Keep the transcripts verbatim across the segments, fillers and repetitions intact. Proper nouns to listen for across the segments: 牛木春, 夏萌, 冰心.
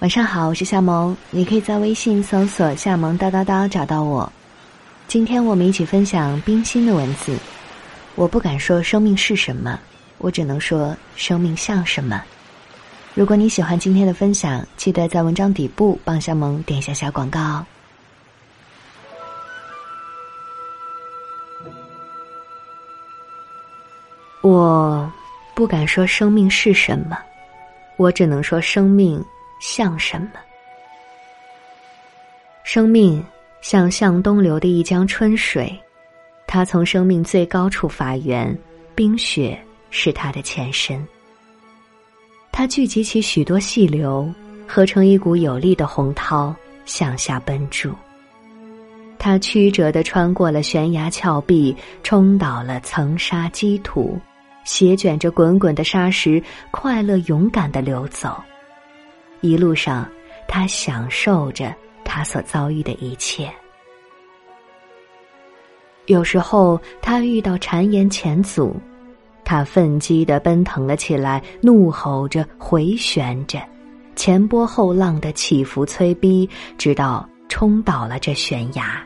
晚上好，我是夏萌，你可以在微信搜索夏萌叨叨叨找到我。今天我们一起分享冰心的文字。我不敢说生命是什么，我只能说生命像什么。如果你喜欢今天的分享，记得在文章底部帮夏萌点一下小广告哦。我不敢说生命是什么，我只能说生命像什么？生命像向东流的一江春水，它从生命最高处发源，冰雪是它的前身。它聚集起许多细流，合成一股有力的洪涛，向下奔注。它曲折地穿过了悬崖峭壁，冲倒了层沙积土，斜卷着滚滚的沙石，快乐勇敢地流走。一路上，他享受着他所遭遇的一切。有时候，他遇到谗言险阻，他奋激地奔腾了起来，怒吼着，回旋着，前波后浪的起伏催逼，直到冲倒了这悬崖，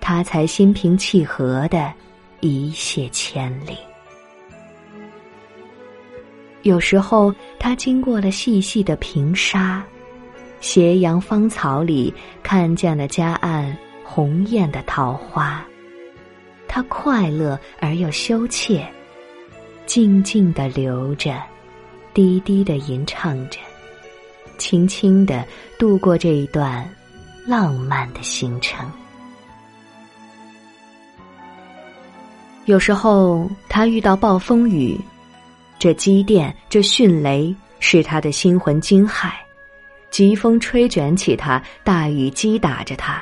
他才心平气和地一泻千里。有时候，他经过了细细的平沙，斜阳芳草里看见了夹岸红艳的桃花，他快乐而又羞怯，静静地流着，低低地吟唱着，轻轻地度过这一段浪漫的行程。有时候，他遇到暴风雨，这激电，这迅雷，使他的心魂惊骇，疾风吹卷起他，大雨击打着他，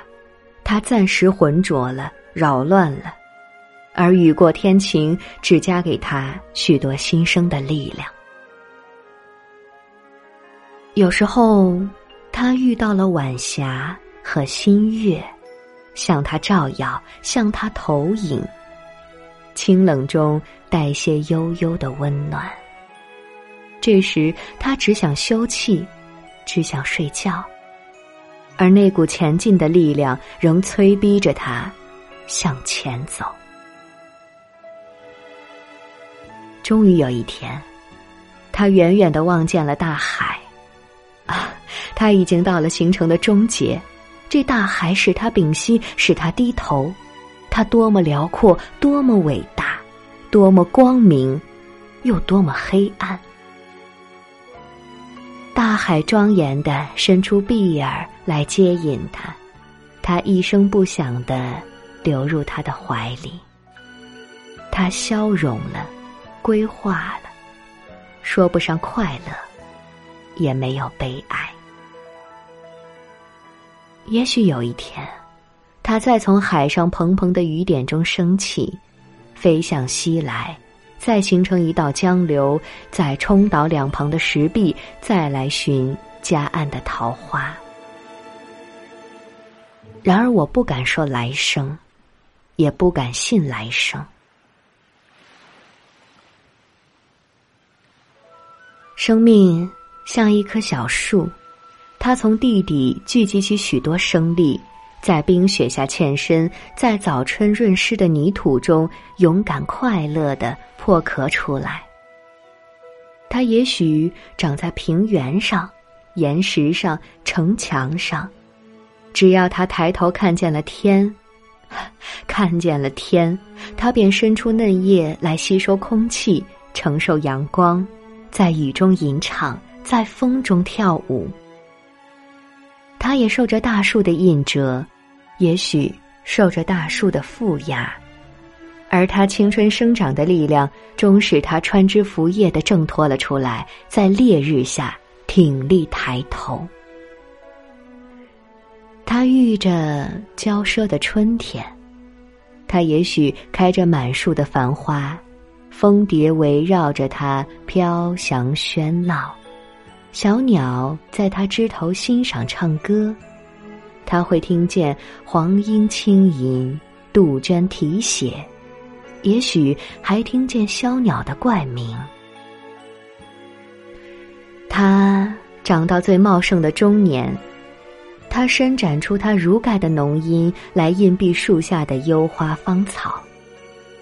他暂时浑浊了，扰乱了，而雨过天晴，只加给他许多新生的力量。有时候，他遇到了晚霞和新月，向他照耀，向他投影，清冷中带些悠悠的温暖。这时他只想休憩，只想睡觉，而那股前进的力量仍催逼着他向前走。终于有一天，他远远地望见了大海，啊，他已经到了行程的终结，这大海使他屏息，使他低头，它多么辽阔，多么伟大，多么光明，又多么黑暗。大海庄严地伸出碧耳来接引他，他一声不响地流入他的怀里。他消融了，归化了，说不上快乐，也没有悲哀。也许有一天，他再从海上蓬蓬的雨点中升起，飞向西来，再形成一道江流，再冲倒两旁的石壁，再来寻夹岸的桃花。然而我不敢说来生，也不敢信来生。生命像一棵小树，它从地底聚集起许多生力，在冰雪下欠身，在早春润湿的泥土中勇敢快乐地破壳出来。它也许长在平原上、岩石上、城墙上，只要它抬头看见了天，看见了天，它便伸出嫩叶来吸收空气，承受阳光，在雨中吟唱，在风中跳舞。它也受着大树的印折，也许受着大树的覆压，而它青春生长的力量，终使它穿枝拂叶地挣脱了出来，在烈日下挺立抬头。它遇着骄奢的春天，它也许开着满树的繁花，蜂蝶围绕着它飘翔喧闹，小鸟在它枝头欣赏唱歌，它会听见黄莺轻吟，杜鹃啼血，也许还听见枭鸟的怪鸣。它长到最茂盛的中年，它伸展出它如盖的浓荫来荫蔽树下的幽花芳草，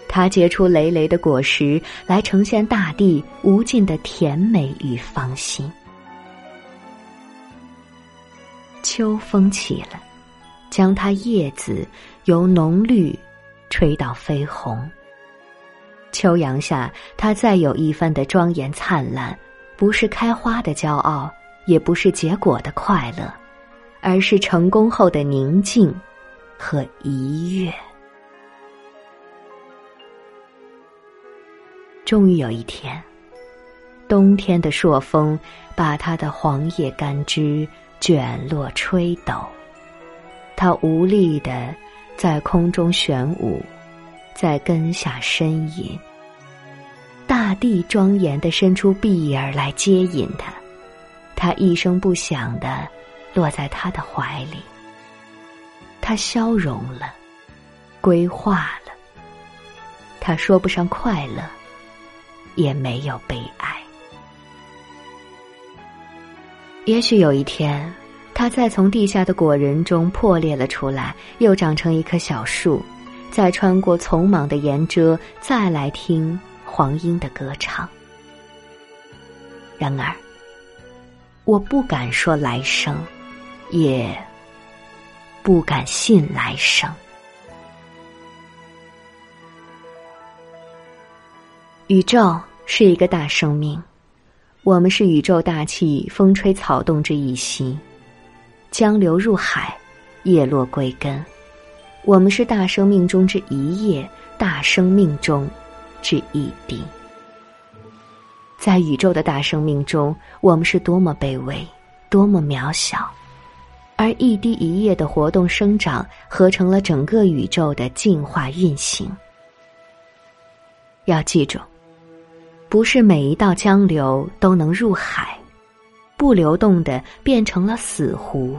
它结出累累的果实来呈现大地无尽的甜美与芳心。秋风起了，将它叶子由浓绿吹到绯红。秋阳下，它再有一番的庄严灿烂，不是开花的骄傲，也不是结果的快乐，而是成功后的宁静和愉悦。终于有一天，冬天的朔风把它的黄叶干枝卷落吹抖，它无力地在空中旋舞，在根下呻吟。大地庄严地伸出臂儿来接引它，它一声不响地落在他的怀里。它消融了，归化了，它说不上快乐，也没有悲哀。也许有一天，它再从地下的果仁中破裂了出来，又长成一棵小树，再穿过丛莽的岩遮，再来听黄莺的歌唱。然而，我不敢说来生，也不敢信来生。宇宙是一个大生命，我们是宇宙大气风吹草动之一息，江流入海，叶落归根。我们是大生命中之一叶，大生命中之一滴。在宇宙的大生命中，我们是多么卑微，多么渺小，而一滴一叶的活动生长，合成了整个宇宙的进化运行。要记住，不是每一道江流都能入海，不流动的变成了死湖；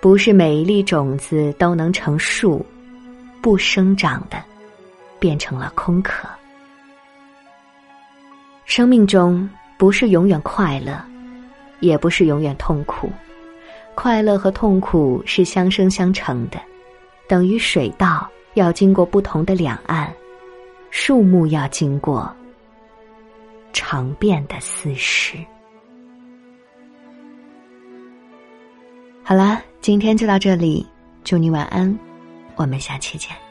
不是每一粒种子都能成树，不生长的变成了空壳。生命中不是永远快乐，也不是永远痛苦，快乐和痛苦是相生相成的，等于水道要经过不同的两岸，树木要经过长遍的丝石。好啦，今天就到这里，祝你晚安，我们下期见。